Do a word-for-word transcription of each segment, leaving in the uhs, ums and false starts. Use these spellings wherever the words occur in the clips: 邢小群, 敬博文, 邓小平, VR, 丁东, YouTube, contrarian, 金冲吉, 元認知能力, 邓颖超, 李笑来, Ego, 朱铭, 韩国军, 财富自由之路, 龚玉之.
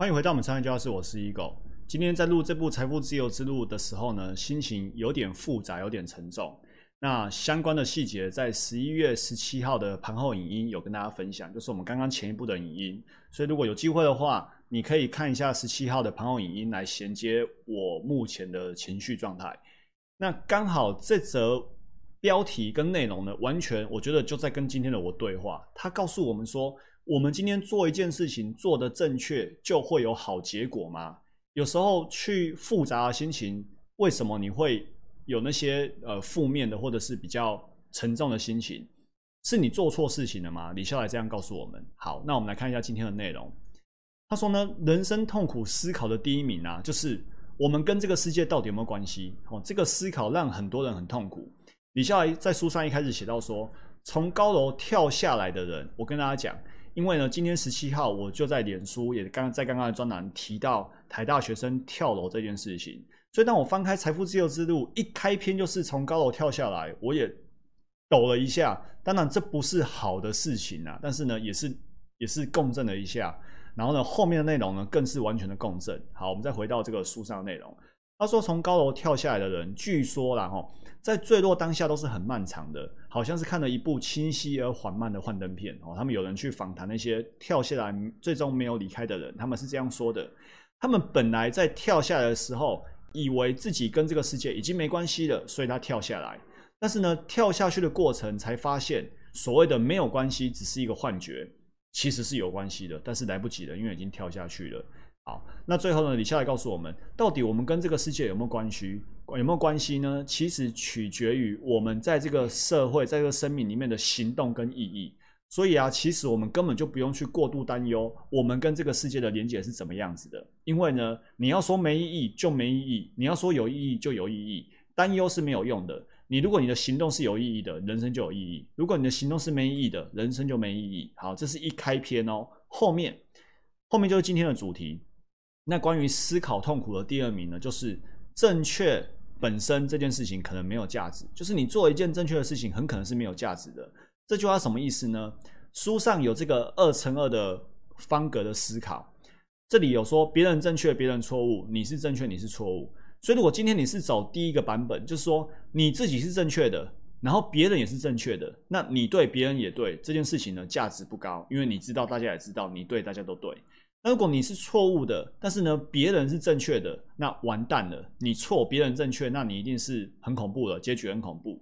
欢迎回到我们商业教室，我是 Ego。今天在录这部《财富自由之路》的时候呢，心情有点复杂，有点沉重。那相关的细节在十一月十七号的盘后影音有跟大家分享，就是我们刚刚前一部的影音。所以如果有机会的话，你可以看一下十七号的盘后影音来衔接我目前的情绪状态。那刚好这则标题跟内容呢，完全我觉得就在跟今天的我对话。他告诉我们说，我们今天做一件事情做得正确，就会有好结果吗？有时候去复杂的心情，为什么你会有那些呃负面的或者是比较沉重的心情？是你做错事情了吗？李笑来这样告诉我们。好，那我们来看一下今天的内容。他说呢，人生痛苦思考的第一名啊，就是我们跟这个世界到底有没有关系？哦，这个思考让很多人很痛苦。李笑来在书上一开始写到说，从高楼跳下来的人，我跟大家讲。因为呢，今天十七号我就在脸书也刚在刚刚的专栏提到台大学生跳楼这件事情，所以当我翻开《财富自由之路》一开篇就是从高楼跳下来，我也抖了一下。当然这不是好的事情啊，但是呢也是也是共振了一下。然后呢后面的内容呢更是完全的共振。好，我们再回到这个书上的内容。他说从高楼跳下来的人，据说啦齁，在坠落当下都是很漫长的，好像是看了一部清晰而缓慢的幻灯片哦。他们有人去访谈那些跳下来最终没有离开的人，他们是这样说的：他们本来在跳下来的时候，以为自己跟这个世界已经没关系了，所以他跳下来。但是呢，跳下去的过程才发现，所谓的没有关系只是一个幻觉，其实是有关系的，但是来不及了，因为已经跳下去了。好，那最后呢，李笑来告诉我们，到底我们跟这个世界有没有关系？有没有关系呢？其实取决于我们在这个社会、在这个生命里面的行动跟意义。所以啊，其实我们根本就不用去过度担忧，我们跟这个世界的连结是怎么样子的。因为呢，你要说没意义就没意义，你要说有意义就有意义。担忧是没有用的。你如果你的行动是有意义的，人生就有意义；如果你的行动是没意义的，人生就没意义。好，这是一开篇哦。后面，后面就是今天的主题。那关于思考痛苦的第二名呢，就是正确本身这件事情可能没有价值，就是你做一件正确的事情很可能是没有价值的。这句话什么意思呢？书上有这个二乘二的方格的思考，这里有说别人正确别人错误，你是正确你是错误。所以如果今天你是走第一个版本，就是说你自己是正确的，然后别人也是正确的，那你对别人也对，这件事情呢价值不高，因为你知道大家也知道，你对大家都对。那如果你是错误的，但是呢别人是正确的，那完蛋了，你错别人正确，那你一定是很恐怖了，结局很恐怖。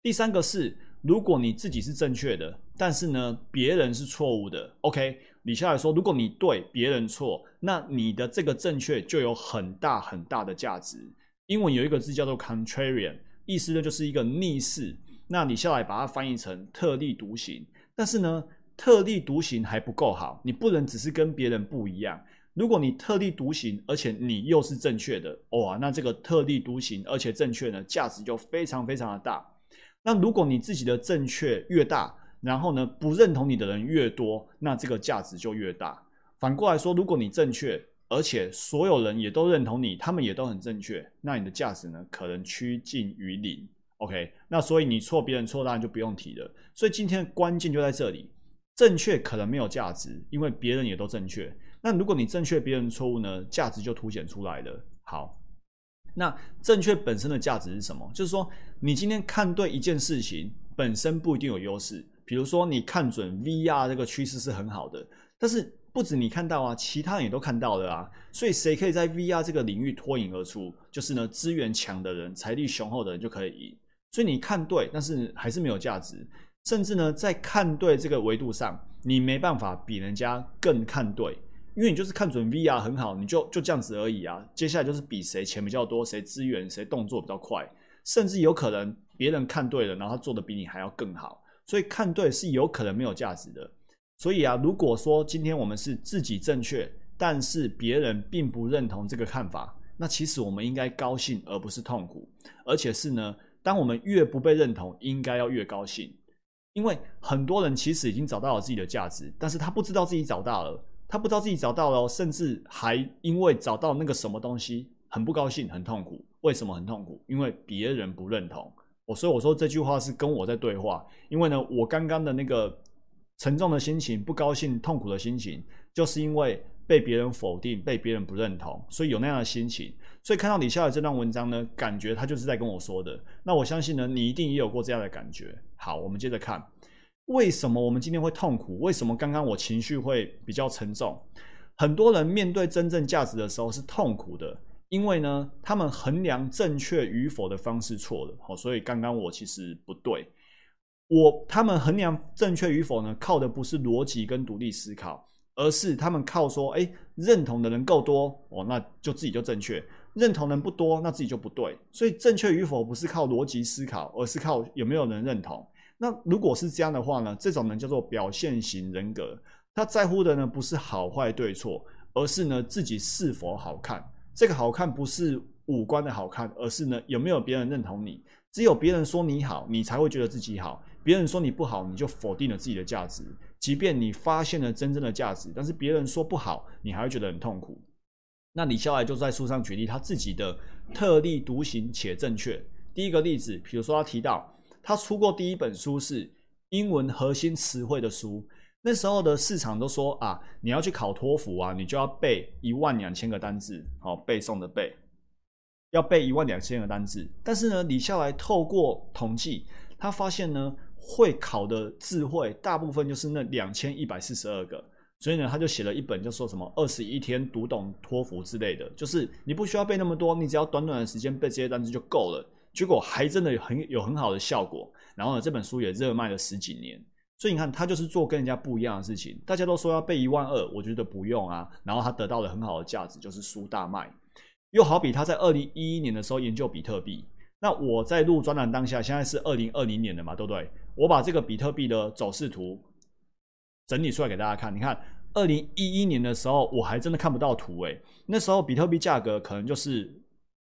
第三个是，如果你自己是正确的，但是呢别人是错误的 ，OK， 李笑来说，如果你对别人错，那你的这个正确就有很大很大的价值。英文有一个字叫做 contrarian， 意思呢就是一个逆势。那李笑来把它翻译成特立独行，但是呢。特立独行还不够好，你不能只是跟别人不一样。如果你特立独行，而且你又是正确的，哇，那这个特立独行而且正确呢，价值就非常非常的大。那如果你自己的正确越大，然后呢，不认同你的人越多，那这个价值就越大。反过来说，如果你正确，而且所有人也都认同你，他们也都很正确，那你的价值呢，可能趋近于零。OK， 那所以你错别人错，当然就不用提了。所以今天的关键就在这里。正确可能没有价值，因为别人也都正确。那如果你正确别人错误呢，价值就凸显出来了。好，那正确本身的价值是什么？就是说你今天看对一件事情本身不一定有优势，比如说你看准 V R 这个趋势是很好的，但是不止你看到啊，其他人也都看到了啊。所以谁可以在 V R 这个领域脱颖而出？就是呢，资源强的人、财力雄厚的人就可以赢。所以你看对，但是还是没有价值。甚至呢，在看对这个维度上，你没办法比人家更看对，因为你就是看准 V R 很好，你就就这样子而已啊。接下来就是比谁钱比较多，谁资源，谁动作比较快，甚至有可能别人看对了，然后他做的比你还要更好。所以看对是有可能没有价值的。所以啊，如果说今天我们是自己正确，但是别人并不认同这个看法，那其实我们应该高兴而不是痛苦，而且是呢，当我们越不被认同，应该要越高兴。因为很多人其实已经找到了自己的价值，但是他不知道自己找到了，他不知道自己找到了，甚至还因为找到那个什么东西很不高兴、很痛苦。为什么很痛苦？因为别人不认同我，所以我说这句话是跟我在对话。因为呢，我刚刚的那个沉重的心情、不高兴、痛苦的心情，就是因为被别人否定，被别人不认同，所以有那样的心情。所以看到底下的这段文章呢，感觉他就是在跟我说的。那我相信呢，你一定也有过这样的感觉。好，我们接着看，为什么我们今天会痛苦？为什么刚刚我情绪会比较沉重？很多人面对真正价值的时候是痛苦的，因为呢，他们衡量正确与否的方式错了。好，所以刚刚我其实不对。 我他们衡量正确与否呢，靠的不是逻辑跟独立思考，而是他们靠说，哎，认同的人够多哦，那就自己就正确；认同人不多，那自己就不对。所以正确与否不是靠逻辑思考，而是靠有没有人认同。那如果是这样的话呢，这种人叫做表现型人格，他在乎的呢不是好坏对错，而是呢自己是否好看。这个好看不是五官的好看，而是呢有没有别人认同你。只有别人说你好，你才会觉得自己好。 别人说你不好，你就否定了自己的价值。即便你发现了真正的价值，但是别人说不好，你还会觉得很痛苦。那李笑来就在书上举例他自己的特立独行且正确。第一个例子，比如说他提到他出过第一本书是英文核心词汇的书，那时候的市场都说啊，你要去考托福啊，你就要背一万两千个单字，好、哦、背诵的背，要背一万两千个单字。但是呢，李笑来透过统计，他发现呢。 会考的智慧大部分就是那两千一百四十二个，所以呢，他就写了一本，就说什么二十一天读懂托福之类的，就是你不需要背那么多，你只要短短的时间背这些单词就够了。结果还真的有很有很好的效果。然后呢，这本书也热卖了十几年。所以你看，他就是做跟人家不一样的事情。大家都说要背一万二，我觉得不用啊。然后他得到了很好的价值，就是书大卖。又好比他在二零一一年的时候研究比特币。 那我在录专栏当下，现在是二零二零年了嘛，对不对？我把这个比特币的走势图整理出来给大家看。你看， 二零一一年的时候，我还真的看不到图诶，那时候比特币价格可能就是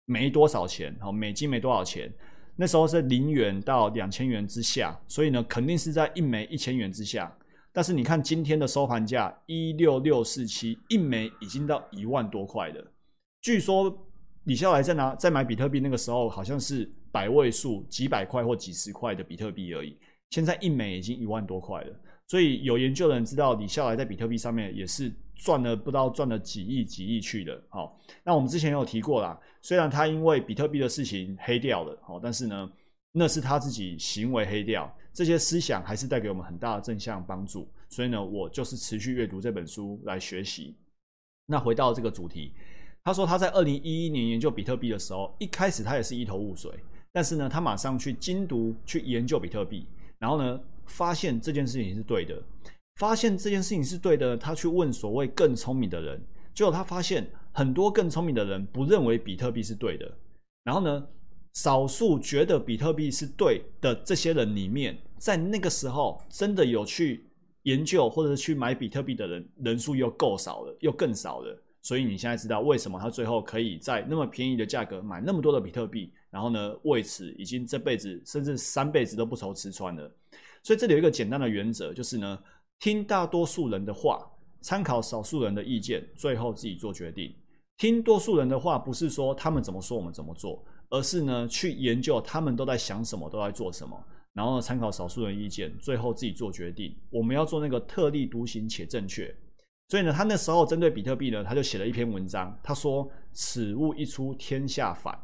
没多少钱，好，美金没多少钱。那时候是零元到两千元之下，所以呢，肯定是在一枚一千元之下。但是你看今天的收盘价一六六四七，一枚已经到一万多块了。据说。 李笑来在拿在买比特币那个时候，好像是百位数几百块或几十块的比特币而已。现在一枚已经一万多块了，所以有研究人知道李笑来在比特币上面也是赚了不知道赚了几亿几亿去的。好、哦，那我们之前有提过啦，虽然他因为比特币的事情黑掉了，好、哦，但是呢，那是他自己行为黑掉，这些思想还是带给我们很大的正向帮助。所以呢，我就是持续阅读这本书来学习。那回到这个主题。 他说他在二零一一年研究比特币的时候，一开始他也是一头雾水，但是呢，他马上去精读去研究比特币，然后呢，发现这件事情是对的，发现这件事情是对的，他去问所谓更聪明的人，结果他发现很多更聪明的人不认为比特币是对的，然后呢，少数觉得比特币是对的这些人里面，在那个时候真的有去研究或者是去买比特币的人人数又够少了，又更少了。 所以你现在知道为什么他最后可以在那么便宜的价格买那么多的比特币，然后呢，为此已经这辈子甚至三辈子都不愁吃穿了。所以这里有一个简单的原则，就是呢，听大多数人的话，参考少数人的意见，最后自己做决定。听多数人的话，不是说他们怎么说我们怎么做，而是呢去研究他们都在想什么，都在做什么，然后参考少数人意见，最后自己做决定。我们要做那个特立独行且正确。 所以呢，他那时候针对比特币呢，他就写了一篇文章。他说：“此物一出，天下反。”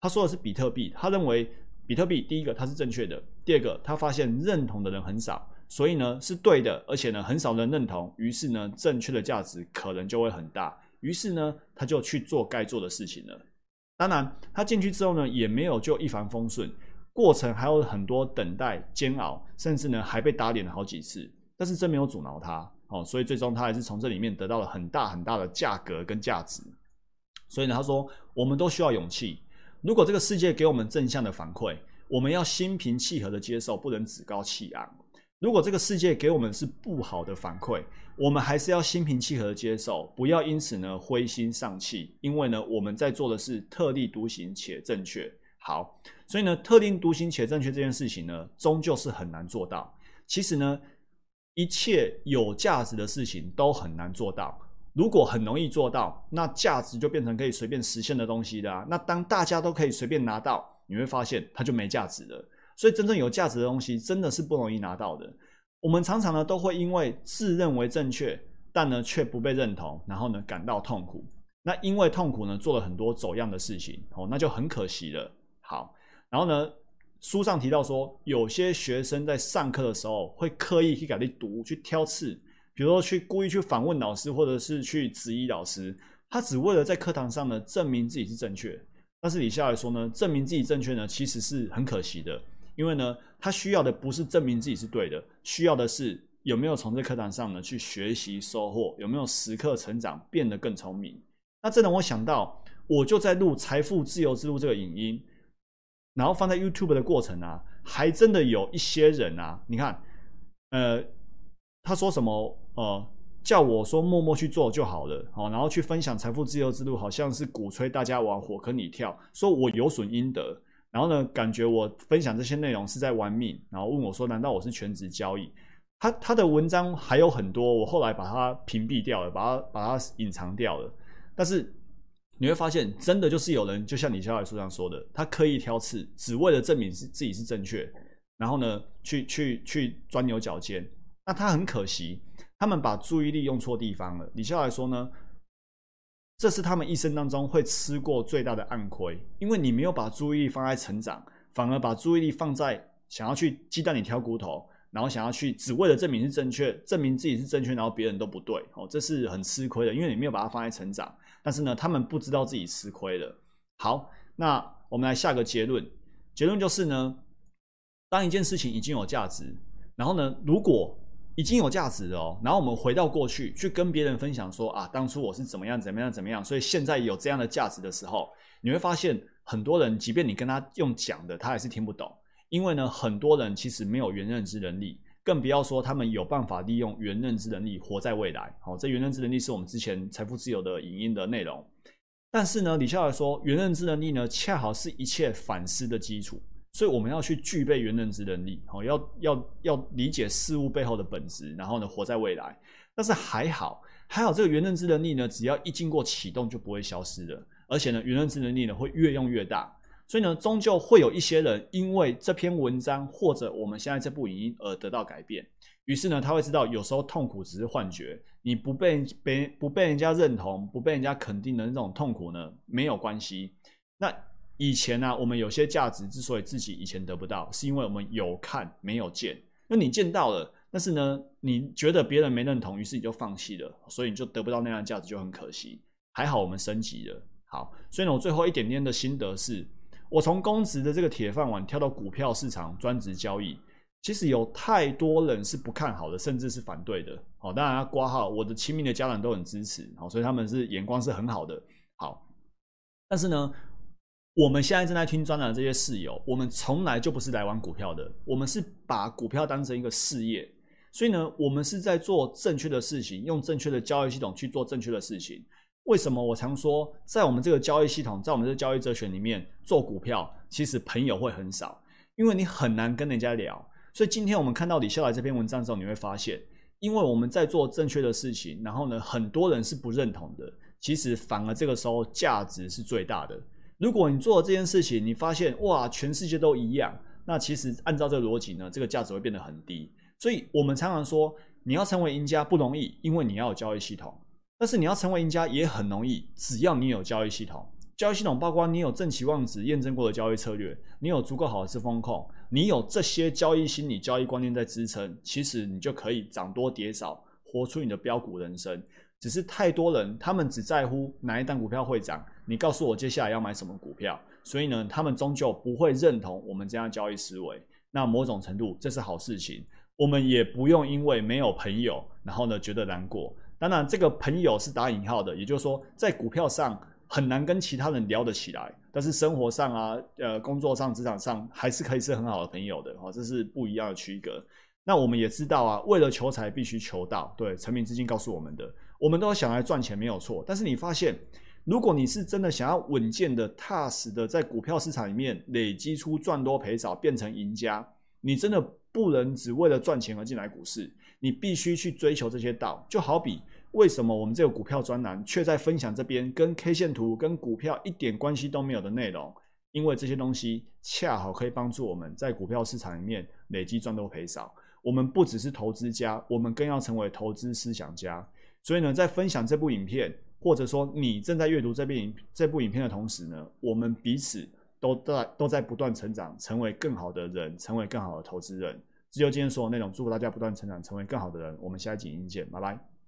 他说的是比特币。他认为比特币第一个它是正确的，第二个他发现认同的人很少，所以呢是对的，而且呢很少人认同，于是呢正确的价值可能就会很大。于是呢他就去做该做的事情了。当然，他进去之后呢也没有就一帆风顺，过程还有很多等待、煎熬，甚至呢还被打脸了好几次。但是真没有阻挠他。 哦，所以最终他还是从这里面得到了很大很大的价格跟价值。所以呢，他说我们都需要勇气。如果这个世界给我们正向的反馈，我们要心平气和的接受，不能趾高气昂。如果这个世界给我们是不好的反馈，我们还是要心平气和的接受，不要因此呢灰心丧气。因为呢，我们在做的是特立独行且正确。好，所以呢，特立独行且正确这件事情呢，终究是很难做到。其实呢。 一切有价值的事情都很难做到。如果很容易做到，那价值就变成可以随便实现的东西啦、啊。那当大家都可以随便拿到，你会发现它就没价值了。所以，真正有价值的东西真的是不容易拿到的。我们常常呢都会因为自认为正确，但呢却不被认同，然后呢感到痛苦。那因为痛苦呢做了很多走样的事情哦，那就很可惜了。好，然后呢书上提到说，有些学生在上课的时候会刻意去改读去挑刺，比如说去故意去反问老师，或者是去质疑老师，他只为了在课堂上呢证明自己是正确。但是以下来说呢，证明自己正确呢其实是很可惜的，因为呢他需要的不是证明自己是对的，需要的是有没有从这课堂上呢去学习收获，有没有时刻成长变得更聪明。那这让我想到，我就在录财富自由之路这个影音，然后放在 YouTube 的过程啊，还真的有一些人啊，你看呃他说什么呃叫我说默默去做就好了，好，然后去分享财富自由之路，好像是鼓吹大家往火坑里跳，说我有损阴德，然后呢感觉我分享这些内容是在玩命，然后问我说难道我是全职交易。他他的文章还有很多，我后来把它屏蔽掉了，把它把它隐藏掉了。但是你会发现，真的就是有人就像李小海书上说的，他刻意挑刺，只为了证明是自己是正确，然后呢去去去钻牛角尖。那他很可惜，他们把注意力用错地方了。李笑来说呢，这是他们一生当中会吃过最大的暗亏，因为你没有把注意力放在成长，反而把注意力放在想要去鸡蛋里挑骨头，然后想要去只为了证明是正确，证明自己是正确，然后别人都不对哦，这是很吃亏的，因为你没有把它放在成长。但是呢，他们不知道自己吃亏了。好，那我们来下个结论，结论就是呢，当一件事情已经有价值，然后呢，如果已经有价值了哦，然后我们回到过去去跟别人分享说啊，当初我是怎么样怎么样怎么样，所以现在有这样的价值的时候，你会发现很多人，即便你跟他用讲的，他还是听不懂，因为呢，很多人其实没有原认知能力，更不要说他们有办法利用原认知能力活在未来。好，这原认知能力是我们之前财富自由的影音的内容。但是呢，李笑来说，原认知能力呢，恰好是一切反思的基础。所以我们要去具备原认知能力，哦，要要要理解事物背后的本质，然后呢，活在未来。但是还好，还好这个原认知能力呢，只要一经过启动就不会消失了，而且呢，原认知能力呢会越用越大。所以呢，终究会有一些人因为这篇文章或者我们现在这部影音而得到改变。于是呢，他会知道有时候痛苦只是幻觉，你不被被不被人家认同、不被人家肯定的那种痛苦呢，没有关系。那以前啊，我们有些价值之所以自己以前得不到，是因为我们有看没有见。那你见到了，但是呢，你觉得别人没认同，于是你就放弃了，所以你就得不到那样的价值，就很可惜。还好我们升级了。好，所以呢，我最后一点点的心得是，我从公职的这个铁饭碗跳到股票市场专职交易，其实有太多人是不看好的，甚至是反对的。好，当然要括号，我的亲密的家人都很支持，好，所以他们是眼光是很好的。好，但是呢，我们现在正在听专栏的这些室友，我们从来就不是来玩股票的，我们是把股票当成一个事业，所以呢，我们是在做正确的事情，用正确的交易系统去做正确的事情。为什么我常说，在我们这个交易系统，在我们这个交易哲学里面做股票，其实朋友会很少，因为你很难跟人家聊。所以今天我们看到李笑来这篇文章之后，你会发现，因为我们在做正确的事情，然后呢，很多人是不认同的，其实反而这个时候价值是最大的。如果你做了这件事情，你发现哇，全世界都一样，那其实按照这个逻辑呢，这个价值会变得很低。所以我们常常说，你要成为赢家不容易，因为你要有交易系统。但是你要成为赢家也很容易，只要你有交易系统。交易系统包括你有正期望值验证过的交易策略，你有足够好的自风控，你有这些交易心理、交易观念在支撑，其实你就可以涨多跌少，活出你的标股人生。只是太多人，他们只在乎哪一档股票会涨，你告诉我接下来要买什么股票，所以呢，他们终究不会认同我们这样的交易思维。那某种程度，这是好事情，我们也不用因为没有朋友，然后呢觉得难过。当然，这个朋友是打引号的，也就是说，在股票上很难跟其他人聊得起来，但是生活上啊，呃，工作上、职场上还是可以是很好的朋友的哦，这是不一样的区隔。那我们也知道啊，为了求财必须求道，对，陈明之金告诉我们的。我们都想来赚钱没有错，但是你发现，如果你是真的想要稳健的、踏实的在股票市场里面累积出赚多赔少，变成赢家，你真的不能只为了赚钱而进来股市，你必须去追求这些道。就好比为什么我们这个股票专栏却在分享这边跟 K 线图、跟股票一点关系都没有的内容，因为这些东西恰好可以帮助我们在股票市场里面累积赚多赔少。我们不只是投资家，我们更要成为投资思想家。所以呢，在分享这部影片，或者说你正在阅读这部影这部影片的同时呢，我们彼此都在都在不断成长，成为更好的人，成为更好的投资人。这就今天所有内容，祝福大家不断成长，成为更好的人。我们下一集影片见，拜拜。